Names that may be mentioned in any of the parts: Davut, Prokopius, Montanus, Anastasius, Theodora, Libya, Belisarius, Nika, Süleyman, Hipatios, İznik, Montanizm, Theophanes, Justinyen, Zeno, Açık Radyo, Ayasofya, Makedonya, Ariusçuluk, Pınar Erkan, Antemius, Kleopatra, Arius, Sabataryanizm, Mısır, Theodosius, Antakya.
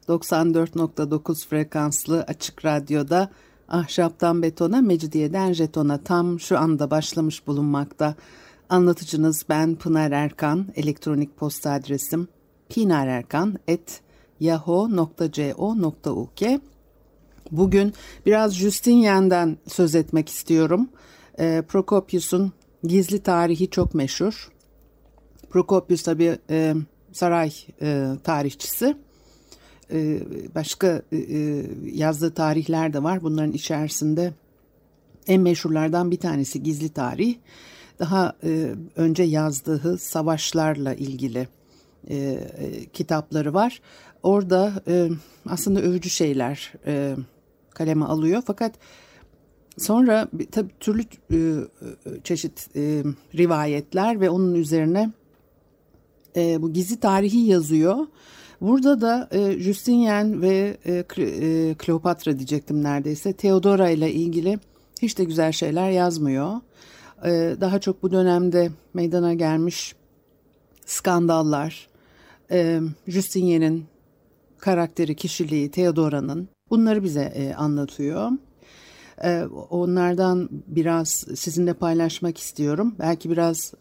94.9 frekanslı Açık Radyo'da Ahşaptan Betona, Mecidiyeden Jeton'a tam şu anda başlamış bulunmakta. Anlatıcınız ben Pınar Erkan. Elektronik posta adresim pinarerkan@yahoo.co.uk. Bugün biraz Justinyen'den söz etmek istiyorum. Prokopius'un gizli tarihi çok meşhur. Prokopius tabii saray tarihçisi. Başka yazdığı tarihler de var. Bunların içerisinde en meşhurlardan bir tanesi gizli tarih. Daha önce yazdığı savaşlarla ilgili kitapları var. Orada aslında övücü şeyler kaleme alıyor. Fakat sonra tabii türlü çeşit rivayetler ve onun üzerine bu gizli tarihi yazıyor. Burada da Justinyen ve Kleopatra diyecektim neredeyse, Theodora ile ilgili hiç de güzel şeyler yazmıyor. Daha çok bu dönemde meydana gelmiş skandallar, Justinyen'in karakteri, kişiliği, Theodora'nın, bunları bize anlatıyor. Onlardan biraz sizinle paylaşmak istiyorum. Belki biraz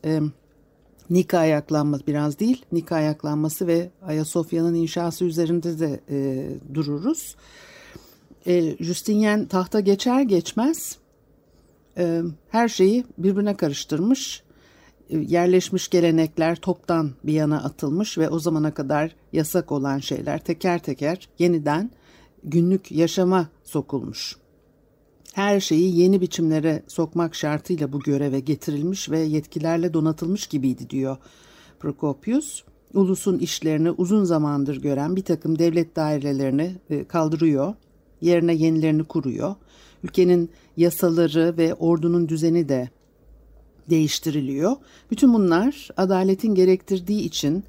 Nika ayaklanması, biraz değil, Nika ayaklanması ve Ayasofya'nın inşası üzerinde de dururuz. Justinyen tahta geçer geçmez her şeyi birbirine karıştırmış, yerleşmiş gelenekler toptan bir yana atılmış ve o zamana kadar yasak olan şeyler teker teker yeniden günlük yaşama sokulmuş. Her şeyi yeni biçimlere sokmak şartıyla bu göreve getirilmiş ve yetkilerle donatılmış gibiydi diyor Prokopius. Ulusun işlerini uzun zamandır gören bir takım devlet dairelerini kaldırıyor, yerine yenilerini kuruyor. Ülkenin yasaları ve ordunun düzeni de değiştiriliyor. Bütün bunlar adaletin gerektirdiği için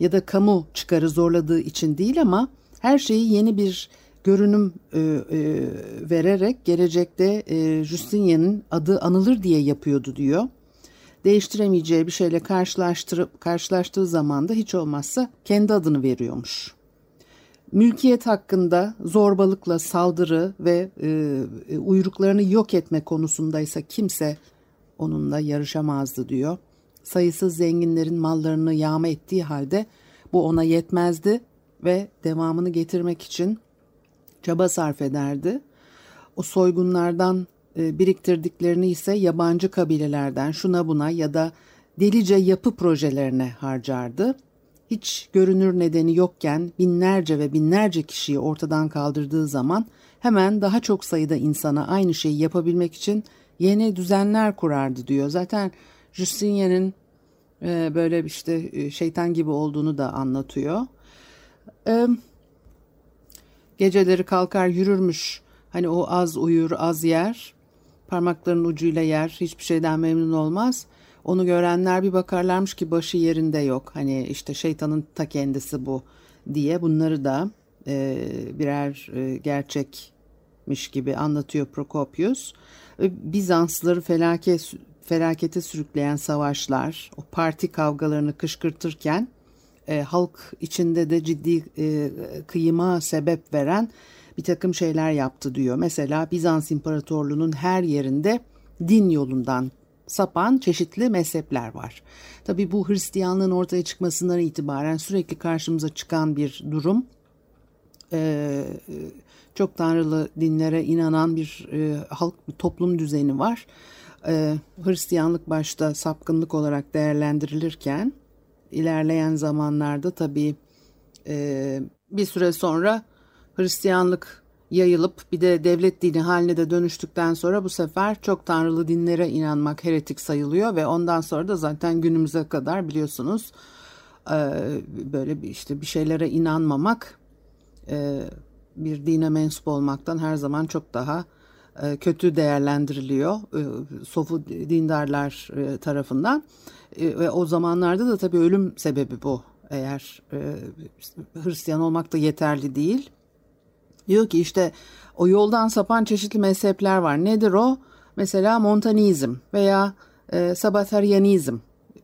ya da kamu çıkarı zorladığı için değil, ama her şeyi yeni bir görünüm vererek gelecekte Justinyen'in adı anılır diye yapıyordu diyor. Değiştiremeyeceği bir şeyle karşılaştığı zaman da hiç olmazsa kendi adını veriyormuş. Mülkiyet hakkında zorbalıkla saldırı ve uyruklarını yok etme konusundaysa kimse onunla yarışamazdı diyor. Sayısız zenginlerin mallarını yağma ettiği halde bu ona yetmezdi ve devamını getirmek için çaba sarf ederdi. O soygunlardan biriktirdiklerini ise yabancı kabilelerden şuna buna ya da delice yapı projelerine harcardı. Hiç görünür nedeni yokken binlerce ve binlerce kişiyi ortadan kaldırdığı zaman hemen daha çok sayıda insana aynı şeyi yapabilmek için yeni düzenler kurardı diyor. Zaten Justinyen'in böyle işte şeytan gibi olduğunu da anlatıyor. Geceleri kalkar yürürmüş, hani o az uyur az yer, parmaklarının ucuyla yer, hiçbir şeyden memnun olmaz. Onu görenler bir bakarlarmış ki başı yerinde yok, hani işte şeytanın ta kendisi bu diye bunları da birer gerçekmiş gibi anlatıyor Prokopius. Bizanslıları felakete sürükleyen savaşlar, o parti kavgalarını kışkırtırken halk içinde de ciddi kıyıma sebep veren bir takım şeyler yaptı diyor. Mesela Bizans İmparatorluğu'nun her yerinde din yolundan sapan çeşitli mezhepler var. Tabii bu Hristiyanlığın ortaya çıkmasından itibaren sürekli karşımıza çıkan bir durum. Çok tanrılı dinlere inanan bir halk, bir toplum düzeni var. Hristiyanlık başta sapkınlık olarak değerlendirilirken, İlerleyen zamanlarda tabii bir süre sonra Hristiyanlık yayılıp bir de devlet dini haline de dönüştükten sonra bu sefer çok tanrılı dinlere inanmak heretik sayılıyor ve ondan sonra da zaten günümüze kadar biliyorsunuz böyle işte bir şeylere inanmamak bir dine mensup olmaktan her zaman çok daha kötü değerlendiriliyor sofu dindarlar tarafından. Ve o zamanlarda da tabii ölüm sebebi bu. Eğer Hristiyan olmak da yeterli değil. Diyor ki işte o yoldan sapan çeşitli mezhepler var. Nedir o? Mesela Montanizm veya Sabataryanizm.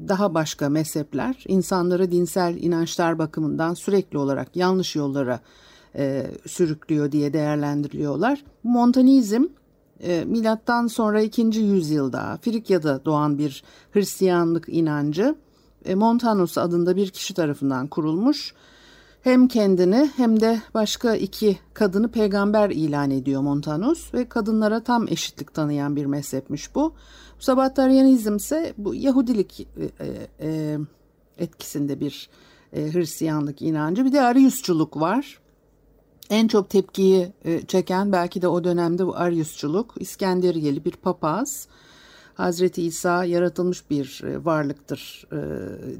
Daha başka mezhepler insanları dinsel inançlar bakımından sürekli olarak yanlış yollara sürüklüyor diye değerlendiriliyorlar. Montanizm milattan sonra 2. yüzyılda Frikya'da doğan bir Hristiyanlık inancı. Montanus adında bir kişi tarafından kurulmuş. Hem kendini hem de başka iki kadını peygamber ilan ediyor Montanus ve kadınlara tam eşitlik tanıyan bir mezhepmiş bu. Sabataryanizm ise bu Yahudilik etkisinde bir Hristiyanlık inancı. Bir de Ariusçuluk var. En çok tepkiyi çeken belki de o dönemde bu Ariusçuluk. İskenderiyeli bir papaz. Hazreti İsa yaratılmış bir varlıktır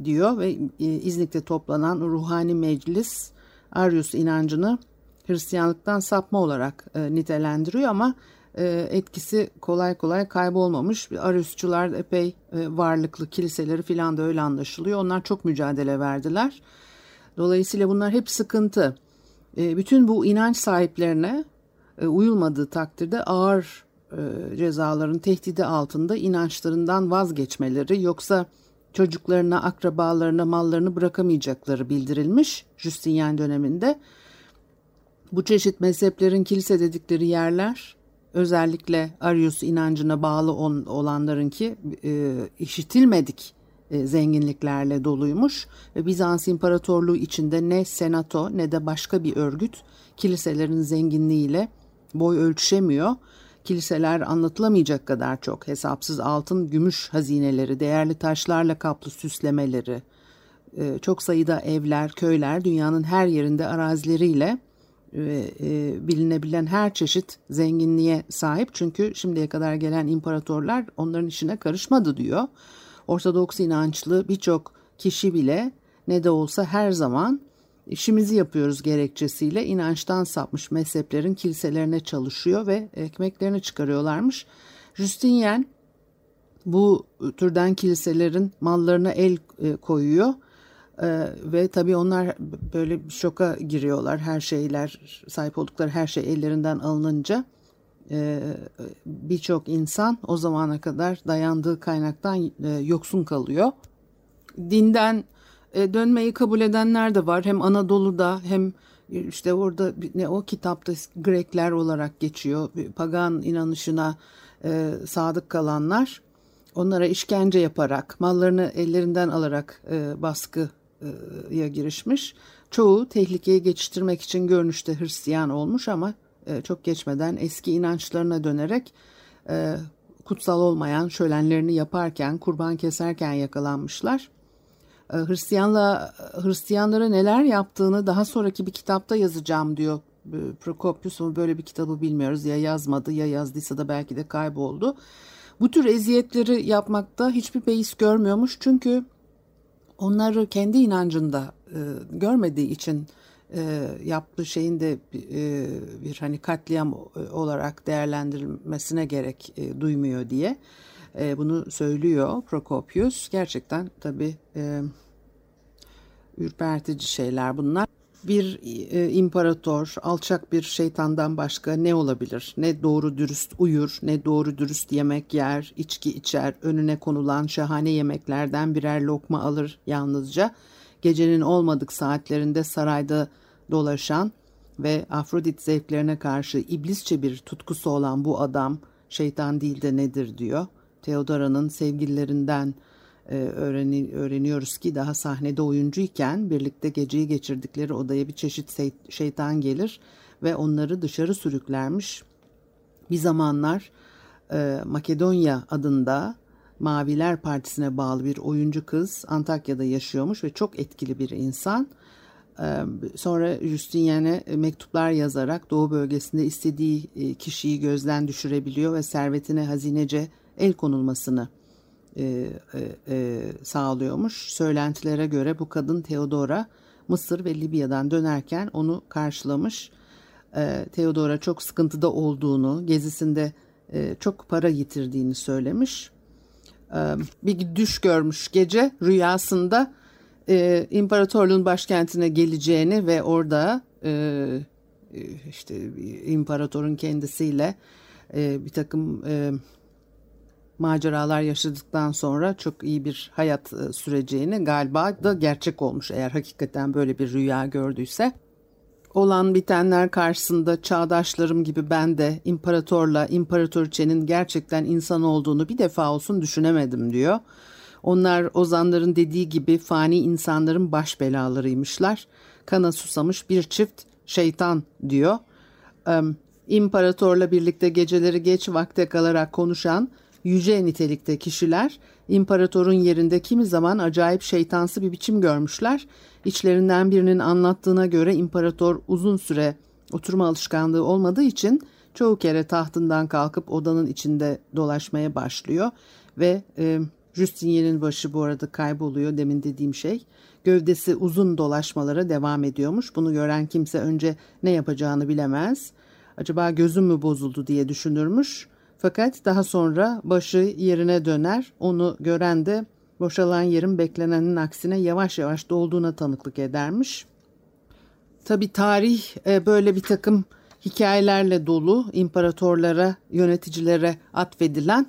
diyor ve İznik'te toplanan ruhani meclis Arius inancını Hristiyanlıktan sapma olarak nitelendiriyor ama etkisi kolay kolay kaybolmamış. Ariusçular epey varlıklı, kiliseleri filan da öyle anlaşılıyor. Onlar çok mücadele verdiler. Dolayısıyla bunlar hep sıkıntı. Bütün bu inanç sahiplerine uyulmadığı takdirde ağır cezaların tehdidi altında inançlarından vazgeçmeleri yoksa çocuklarına, akrabalarına mallarını bırakamayacakları bildirilmiş Justinyen döneminde. Bu çeşit mezheplerin kilise dedikleri yerler özellikle Arius inancına bağlı olanlarınki işitilmedik zenginliklerle doluymuş ve Bizans İmparatorluğu içinde ne senato ne de başka bir örgüt kiliselerin zenginliğiyle boy ölçüşemiyor. Kiliseler anlatılamayacak kadar çok hesapsız altın, gümüş hazineleri, değerli taşlarla kaplı süslemeleri, çok sayıda evler, köyler dünyanın her yerinde arazileriyle bilinebilen her çeşit zenginliğe sahip. Çünkü şimdiye kadar gelen imparatorlar onların işine karışmadı diyor. Ortodoks inançlı birçok kişi bile ne de olsa her zaman İşimizi yapıyoruz gerekçesiyle inançtan sapmış mezheplerin kiliselerine çalışıyor ve ekmeklerini çıkarıyorlarmış. Justinyen bu türden kiliselerin mallarına el koyuyor ve tabii onlar böyle şoka giriyorlar. Her şeyler, sahip oldukları her şey ellerinden alınınca birçok insan o zamana kadar dayandığı kaynaktan yoksun kalıyor. Dinden dönmeyi kabul edenler de var. Hem Anadolu'da hem işte orada o kitapta Grekler olarak geçiyor. Pagan inanışına sadık kalanlar. Onlara işkence yaparak, mallarını ellerinden alarak baskıya girişmiş. Çoğu tehlikeyi geçiştirmek için görünüşte Hristiyan olmuş ama çok geçmeden eski inançlarına dönerek kutsal olmayan şölenlerini yaparken, kurban keserken yakalanmışlar. Hristiyanlara neler yaptığını daha sonraki bir kitapta yazacağım diyor Prokopius. Böyle bir kitabı bilmiyoruz, ya yazmadı ya yazdıysa da belki de kayboldu. Bu tür eziyetleri yapmakta hiçbir beis görmüyormuş çünkü onları kendi inancında görmediği için yaptığı şeyin de bir hani katliam olarak değerlendirilmesine gerek duymuyor diye. Bunu söylüyor Prokopius. Gerçekten tabii ürpertici şeyler bunlar. Bir imparator alçak bir şeytandan başka ne olabilir? Ne doğru dürüst uyur, ne doğru dürüst yemek yer, içki içer, önüne konulan şahane yemeklerden birer lokma alır yalnızca. Gecenin olmadık saatlerinde sarayda dolaşan ve Afrodit zevklerine karşı iblisçe bir tutkusu olan bu adam şeytan değil de nedir diyor. Theodora'nın sevgililerinden öğreniyoruz ki daha sahnede oyuncuyken birlikte geceyi geçirdikleri odaya bir çeşit şeytan gelir ve onları dışarı sürüklermiş. Bir zamanlar Makedonya adında Maviler Partisi'ne bağlı bir oyuncu kız Antakya'da yaşıyormuş ve çok etkili bir insan. Sonra Justinyen'e mektuplar yazarak Doğu bölgesinde istediği kişiyi gözden düşürebiliyor ve servetine hazinece el konulmasını sağlıyormuş. Söylentilere göre bu kadın Theodora Mısır ve Libya'dan dönerken onu karşılamış. Theodora çok sıkıntıda olduğunu, gezisinde çok para yitirdiğini söylemiş. Bir düş görmüş gece rüyasında imparatorluğun başkentine geleceğini ve orada işte imparatorun kendisiyle bir takım maceralar yaşadıktan sonra çok iyi bir hayat süreceğini, galiba da gerçek olmuş eğer hakikaten böyle bir rüya gördüyse. Olan bitenler karşısında çağdaşlarım gibi ben de imparatorla imparatoriçenin gerçekten insan olduğunu bir defa olsun düşünemedim diyor. Onlar ozanların dediği gibi fani insanların baş belalarıymışlar. Kana susamış bir çift şeytan diyor. İmparatorla birlikte geceleri geç vakte kalarak konuşan yüce nitelikte kişiler imparatorun yerinde kimi zaman acayip şeytansı bir biçim görmüşler. İçlerinden birinin anlattığına göre imparator uzun süre oturma alışkanlığı olmadığı için çoğu kere tahtından kalkıp odanın içinde dolaşmaya başlıyor ve Justinyen'in başı bu arada kayboluyor, demin dediğim şey. Gövdesi uzun dolaşmalara devam ediyormuş. Bunu gören kimse önce ne yapacağını bilemez. Acaba gözüm mü bozuldu diye düşünürmüş. Fakat daha sonra başı yerine döner. Onu gören de boşalan yerin beklenenin aksine yavaş yavaş dolduğuna tanıklık edermiş. Tabii tarih böyle bir takım hikayelerle dolu, imparatorlara, yöneticilere atfedilen.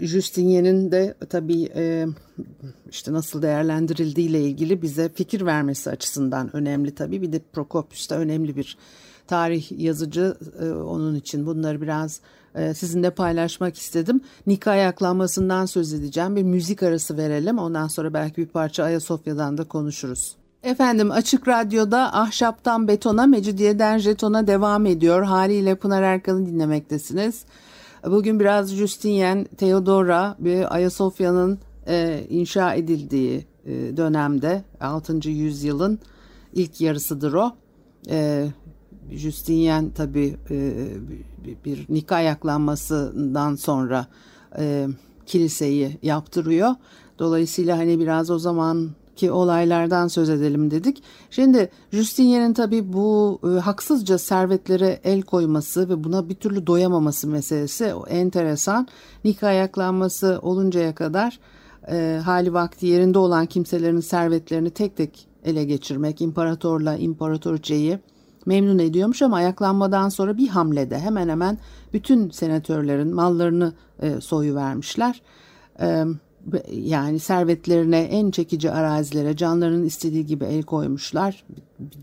Justinyen'in de tabii işte nasıl değerlendirildiğiyle ilgili bize fikir vermesi açısından önemli tabii. Bir de Prokopius da önemli bir tarih yazıcı, onun için bunları biraz sizinle paylaşmak istedim. Nika ayaklanmasından söz edeceğim. Bir müzik arası verelim. Ondan sonra belki bir parça Ayasofya'dan da konuşuruz. Efendim, Açık Radyo'da Ahşaptan Betona, Mecidiyeden Jeton'a devam ediyor. Haliyle Pınar Erkan'ı dinlemektesiniz. Bugün biraz Justinyen, Theodora ve Ayasofya'nın inşa edildiği dönemde 6. yüzyılın ilk yarısıdır o. Justinyen tabii bir nikah ayaklanmasından sonra kiliseyi yaptırıyor. Dolayısıyla hani biraz o zamanki olaylardan söz edelim dedik. Şimdi Justinyen'in tabii bu haksızca servetlere el koyması ve buna bir türlü doyamaması meselesi enteresan. Nikah ayaklanması oluncaya kadar hali vakti yerinde olan kimselerin servetlerini tek tek ele geçirmek, imparatorla imparatoriçeyi memnun ediyormuş, ama ayaklanmadan sonra bir hamlede hemen hemen bütün senatörlerin mallarını soyuvermişler. Yani servetlerine, en çekici arazilere canlarının istediği gibi el koymuşlar.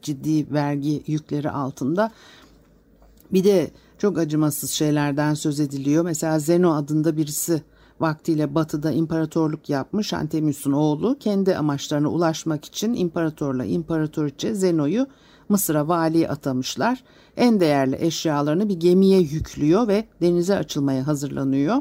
Ciddi vergi yükleri altında. Bir de çok acımasız şeylerden söz ediliyor. Mesela Zeno adında birisi vaktiyle Batı'da imparatorluk yapmış, Antemius'un oğlu. Kendi amaçlarına ulaşmak için imparatorla imparatoriçe Zeno'yu Mısır'a vali atamışlar. En değerli eşyalarını bir gemiye yüklüyor ve denize açılmaya hazırlanıyor.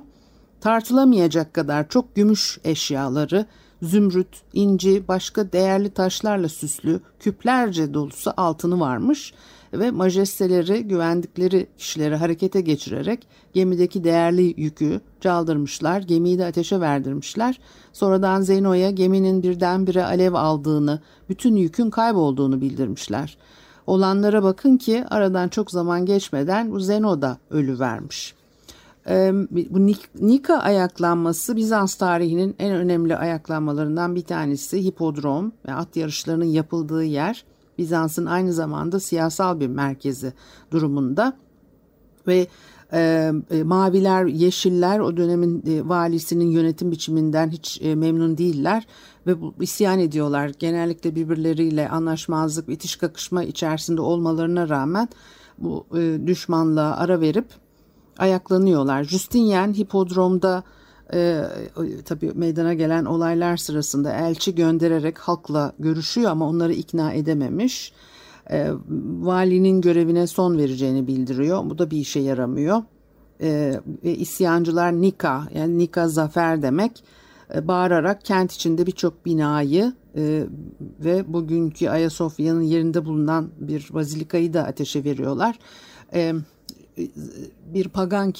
Tartılamayacak kadar çok gümüş eşyaları, zümrüt, inci, başka değerli taşlarla süslü küplerce dolusu altını varmış ve majesteleri güvendikleri kişileri harekete geçirerek gemideki değerli yükü çaldırmışlar, gemiyi de ateşe verdirmişler. Sonradan Zeno'ya geminin birdenbire alev aldığını, bütün yükün kaybolduğunu bildirmişler. Olanlara bakın ki aradan çok zaman geçmeden bu Zeno da ölüvermiş. Bu Nika ayaklanması Bizans tarihinin en önemli ayaklanmalarından bir tanesi. Hipodrom, at yarışlarının yapıldığı yer, Bizans'ın aynı zamanda siyasal bir merkezi durumunda ve maviler, yeşiller o dönemin valisinin yönetim biçiminden hiç memnun değiller ve bu, isyan ediyorlar. Genellikle birbirleriyle anlaşmazlık, itiş kakışma içerisinde olmalarına rağmen bu düşmanlığa ara verip ayaklanıyorlar. Justinyen hipodromda tabii meydana gelen olaylar sırasında elçi göndererek halkla görüşüyor ama onları ikna edememiş. Valinin görevine son vereceğini bildiriyor. Bu da bir işe yaramıyor. Ve isyancılar Nika, yani Nika zafer demek, bağırarak kent içinde birçok binayı ve bugünkü Ayasofya'nın yerinde bulunan bir bazilikayı da ateşe veriyorlar. Bir pagan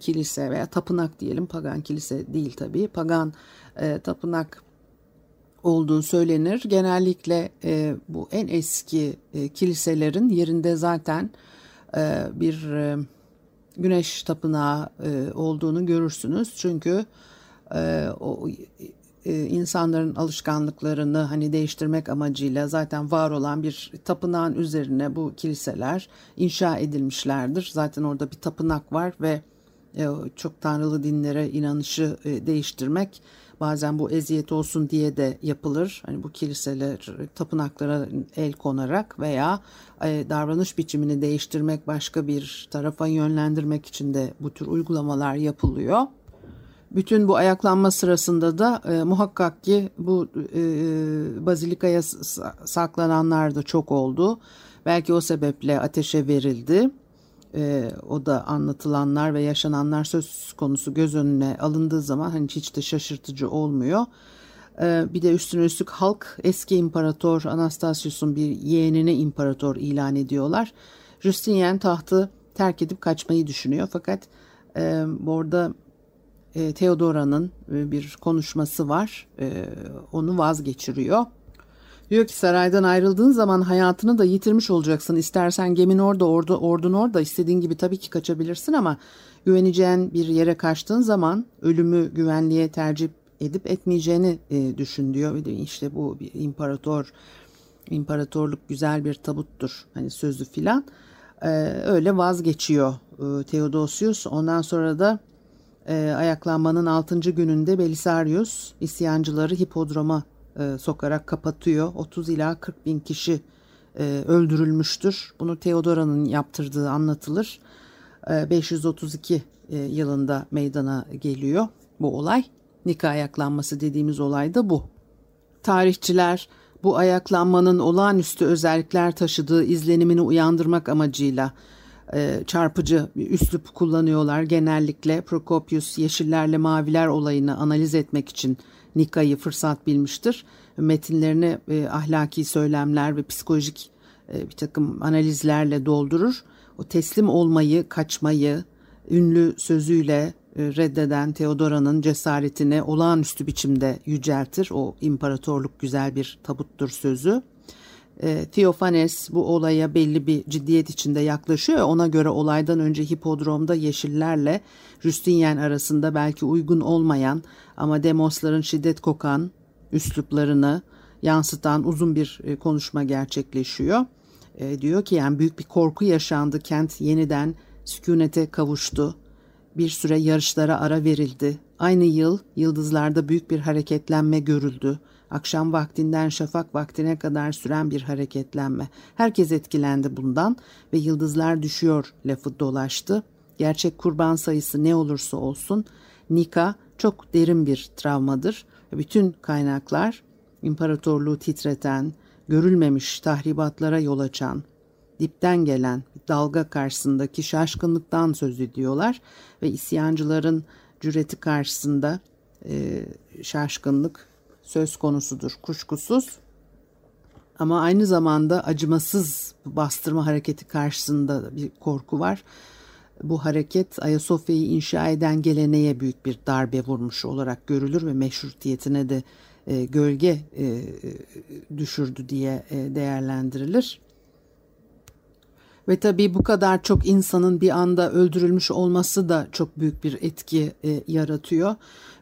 kilise veya tapınak diyelim, pagan kilise değil tabii, pagan tapınak olduğu söylenir. Genellikle bu en eski kiliselerin yerinde zaten bir güneş tapınağı olduğunu görürsünüz. Çünkü o insanların alışkanlıklarını hani değiştirmek amacıyla zaten var olan bir tapınağın üzerine bu kiliseler inşa edilmişlerdir. Zaten orada bir tapınak var ve çok tanrılı dinlere inanışı değiştirmek bazen bu eziyet olsun diye de yapılır. Hani bu kiliseler tapınaklara el konarak veya davranış biçimini değiştirmek, başka bir tarafa yönlendirmek için de bu tür uygulamalar yapılıyor. Bütün bu ayaklanma sırasında da muhakkak ki bu bazilikaya saklananlar da çok oldu. Belki o sebeple ateşe verildi. O da anlatılanlar ve yaşananlar söz konusu göz önüne alındığı zaman hani hiç de şaşırtıcı olmuyor. Bir de üstüne üstlük halk eski imparator Anastasius'un bir yeğenini imparator ilan ediyorlar. Justinyen tahtı terk edip kaçmayı düşünüyor. Fakat orada Theodora'nın bir konuşması var. Onu vazgeçiriyor. Diyor ki saraydan ayrıldığın zaman hayatını da yitirmiş olacaksın. İstersen gemin orada, ordun orada, istediğin gibi tabii ki kaçabilirsin ama güveneceğin bir yere kaçtığın zaman ölümü güvenliğe tercih edip etmeyeceğini düşün diyor. İşte bu imparatorluk güzel bir tabuttur hani sözü filan. Öyle vazgeçiyor Theodosius. Ondan sonra da ayaklanmanın 6. gününde Belisarius isyancıları hipodroma sokarak kapatıyor. 30 ila 40 bin kişi öldürülmüştür. Bunu Theodora'nın yaptırdığı anlatılır. 532 yılında meydana geliyor bu olay. Nika ayaklanması dediğimiz olay da bu. Tarihçiler bu ayaklanmanın olağanüstü özellikler taşıdığı izlenimini uyandırmak amacıyla çarpıcı bir üslup kullanıyorlar. Genellikle Prokopius yeşillerle maviler olayını analiz etmek için Nika'yı fırsat bilmiştir. Metinlerini ahlaki söylemler ve psikolojik bir takım analizlerle doldurur. O teslim olmayı, kaçmayı ünlü sözüyle reddeden Theodora'nın cesaretini olağanüstü biçimde yüceltir. O imparatorluk güzel bir tabuttur sözü. Theophanes bu olaya belli bir ciddiyet içinde yaklaşıyor. Ona göre olaydan önce hipodromda yeşillerle Justinyen arasında belki uygun olmayan ama demosların şiddet kokan üsluplarını yansıtan uzun bir konuşma gerçekleşiyor. Diyor ki yani büyük bir korku yaşandı. Kent yeniden sükunete kavuştu. Bir süre yarışlara ara verildi. Aynı yıl yıldızlarda büyük bir hareketlenme görüldü. Akşam vaktinden şafak vaktine kadar süren bir hareketlenme. Herkes etkilendi bundan ve yıldızlar düşüyor lafı dolaştı. Gerçek kurban sayısı ne olursa olsun Nika çok derin bir travmadır. Bütün kaynaklar imparatorluğu titreten, görülmemiş tahribatlara yol açan, dipten gelen dalga karşısındaki şaşkınlıktan söz ediyorlar ve isyancıların cüreti karşısında şaşkınlık söz konusudur kuşkusuz. Ama aynı zamanda acımasız bastırma hareketi karşısında bir korku var. Bu hareket Ayasofya'yı inşa eden geleneğe büyük bir darbe vurmuş olarak görülür ve meşrutiyetine de gölge düşürdü diye değerlendirilir. Ve tabii bu kadar çok insanın bir anda öldürülmüş olması da çok büyük bir etki yaratıyor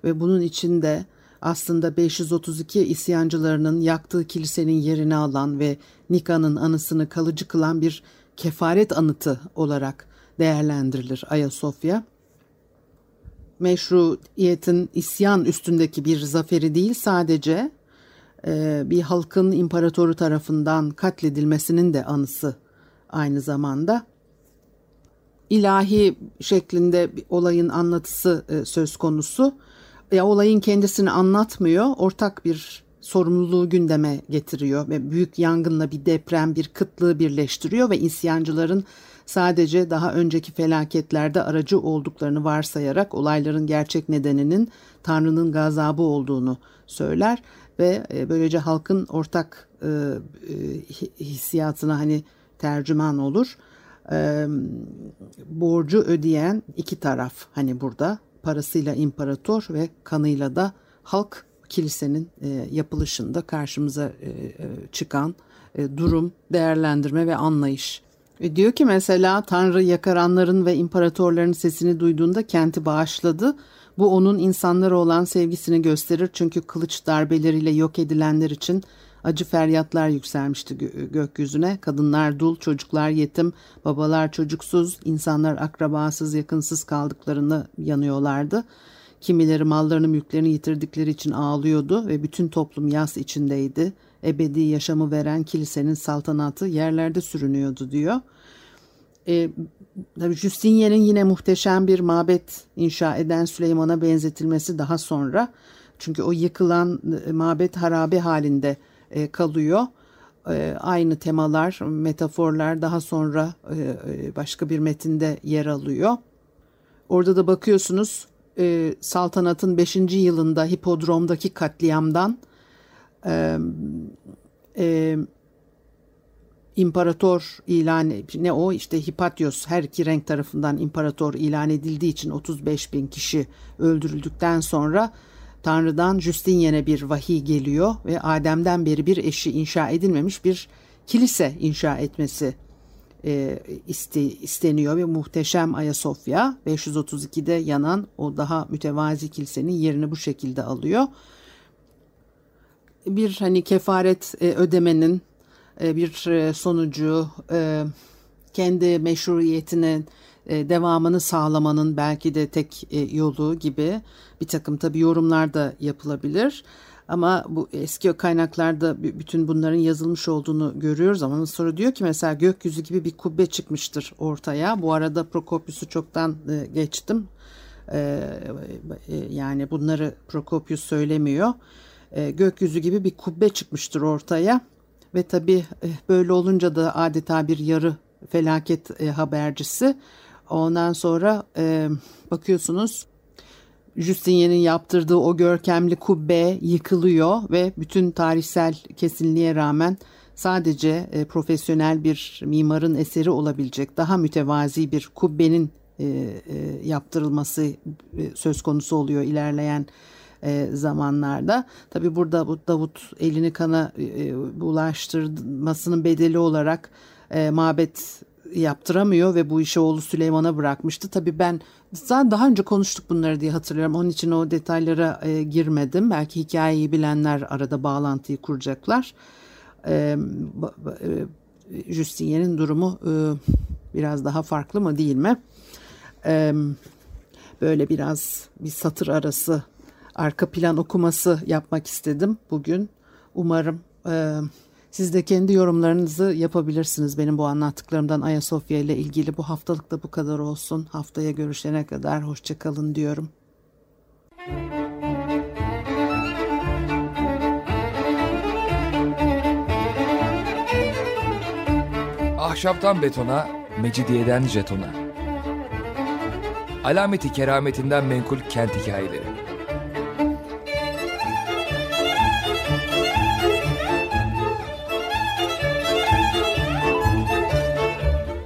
ve bunun içinde aslında 532 isyancılarının yaktığı kilisenin yerini alan ve Nika'nın anısını kalıcı kılan bir kefaret anıtı olarak değerlendirilir Ayasofya. Meşruiyetin isyan üstündeki bir zaferi değil, sadece bir halkın imparatoru tarafından katledilmesinin de anısı aynı zamanda. İlahi şeklinde olayın anlatısı söz konusu. Olayın kendisini anlatmıyor, ortak bir sorumluluğu gündeme getiriyor ve büyük yangınla bir deprem, bir kıtlığı birleştiriyor ve isyancıların sadece daha önceki felaketlerde aracı olduklarını varsayarak olayların gerçek nedeninin Tanrı'nın gazabı olduğunu söyler ve böylece halkın ortak hissiyatına hani tercüman olur. Borcu ödeyen iki taraf, hani burada parasıyla imparator ve kanıyla da halk kilisenin yapılışında karşımıza çıkan durum, değerlendirme ve anlayış. Diyor ki mesela Tanrı yakaranların ve imparatorların sesini duyduğunda kenti bağışladı. Bu onun insanlara olan sevgisini gösterir. Çünkü kılıç darbeleriyle yok edilenler için acı feryatlar yükselmişti gökyüzüne. Kadınlar dul, çocuklar yetim, babalar çocuksuz, insanlar akrabasız, yakınsız kaldıklarını yanıyorlardı. Kimileri mallarını, mülklerini yitirdikleri için ağlıyordu ve bütün toplum yas içindeydi. Ebedi yaşamı veren kilisenin saltanatı yerlerde sürünüyordu diyor. Justinyen'in yine muhteşem bir mabet inşa eden Süleyman'a benzetilmesi daha sonra. Çünkü o yıkılan mabet harabe halinde kalıyor. Aynı temalar, metaforlar daha sonra başka bir metinde yer alıyor. Orada da bakıyorsunuz saltanatın 5. yılında hipodromdaki katliamdan imparator ilan, ne o işte Hipatios her iki renk tarafından imparator ilan edildiği için 35.000 kişi öldürüldükten sonra Tanrı'dan Justinyen'e bir vahiy geliyor ve Adem'den beri bir eşi inşa edilmemiş bir kilise inşa etmesi isteniyor ve muhteşem Ayasofya 532'de yanan o daha mütevazi kilisenin yerini bu şekilde alıyor. Bir hani kefaret ödemenin bir sonucu, kendi meşruiyetinin devamını sağlamanın belki de tek yolu gibi bir takım tabii yorumlar da yapılabilir. Ama bu eski kaynaklarda bütün bunların yazılmış olduğunu görüyoruz. Ama sonra diyor ki mesela gökyüzü gibi bir kubbe çıkmıştır ortaya. Bu arada Prokopius'u çoktan geçtim. Yani bunları Prokopius söylemiyor. Gökyüzü gibi bir kubbe çıkmıştır ortaya ve tabii böyle olunca da adeta bir yarı felaket habercisi. Ondan sonra bakıyorsunuz Justinyen'in yaptırdığı o görkemli kubbe yıkılıyor ve bütün tarihsel kesinliğe rağmen sadece profesyonel bir mimarın eseri olabilecek daha mütevazi bir kubbenin yaptırılması söz konusu oluyor ilerleyen zamanlarda. Tabii burada Davut elini kana bulaştırmasının bedeli olarak mabet yaptıramıyor ve bu işi oğlu Süleyman'a bırakmıştı. Tabii ben daha önce konuştuk bunları diye hatırlıyorum. Onun için o detaylara girmedim. Belki hikayeyi bilenler arada bağlantıyı kuracaklar. Justinyen'in durumu biraz daha farklı mı değil mi? Böyle biraz bir satır arası arka plan okuması yapmak istedim bugün. Umarım siz de kendi yorumlarınızı yapabilirsiniz. Benim bu anlattıklarımdan Ayasofya ile ilgili bu haftalık da bu kadar olsun. Haftaya görüşene kadar hoşça kalın diyorum. Ahşaptan betona, mecidiyeden jetona. Alameti kerametinden menkul kent hikayeleri.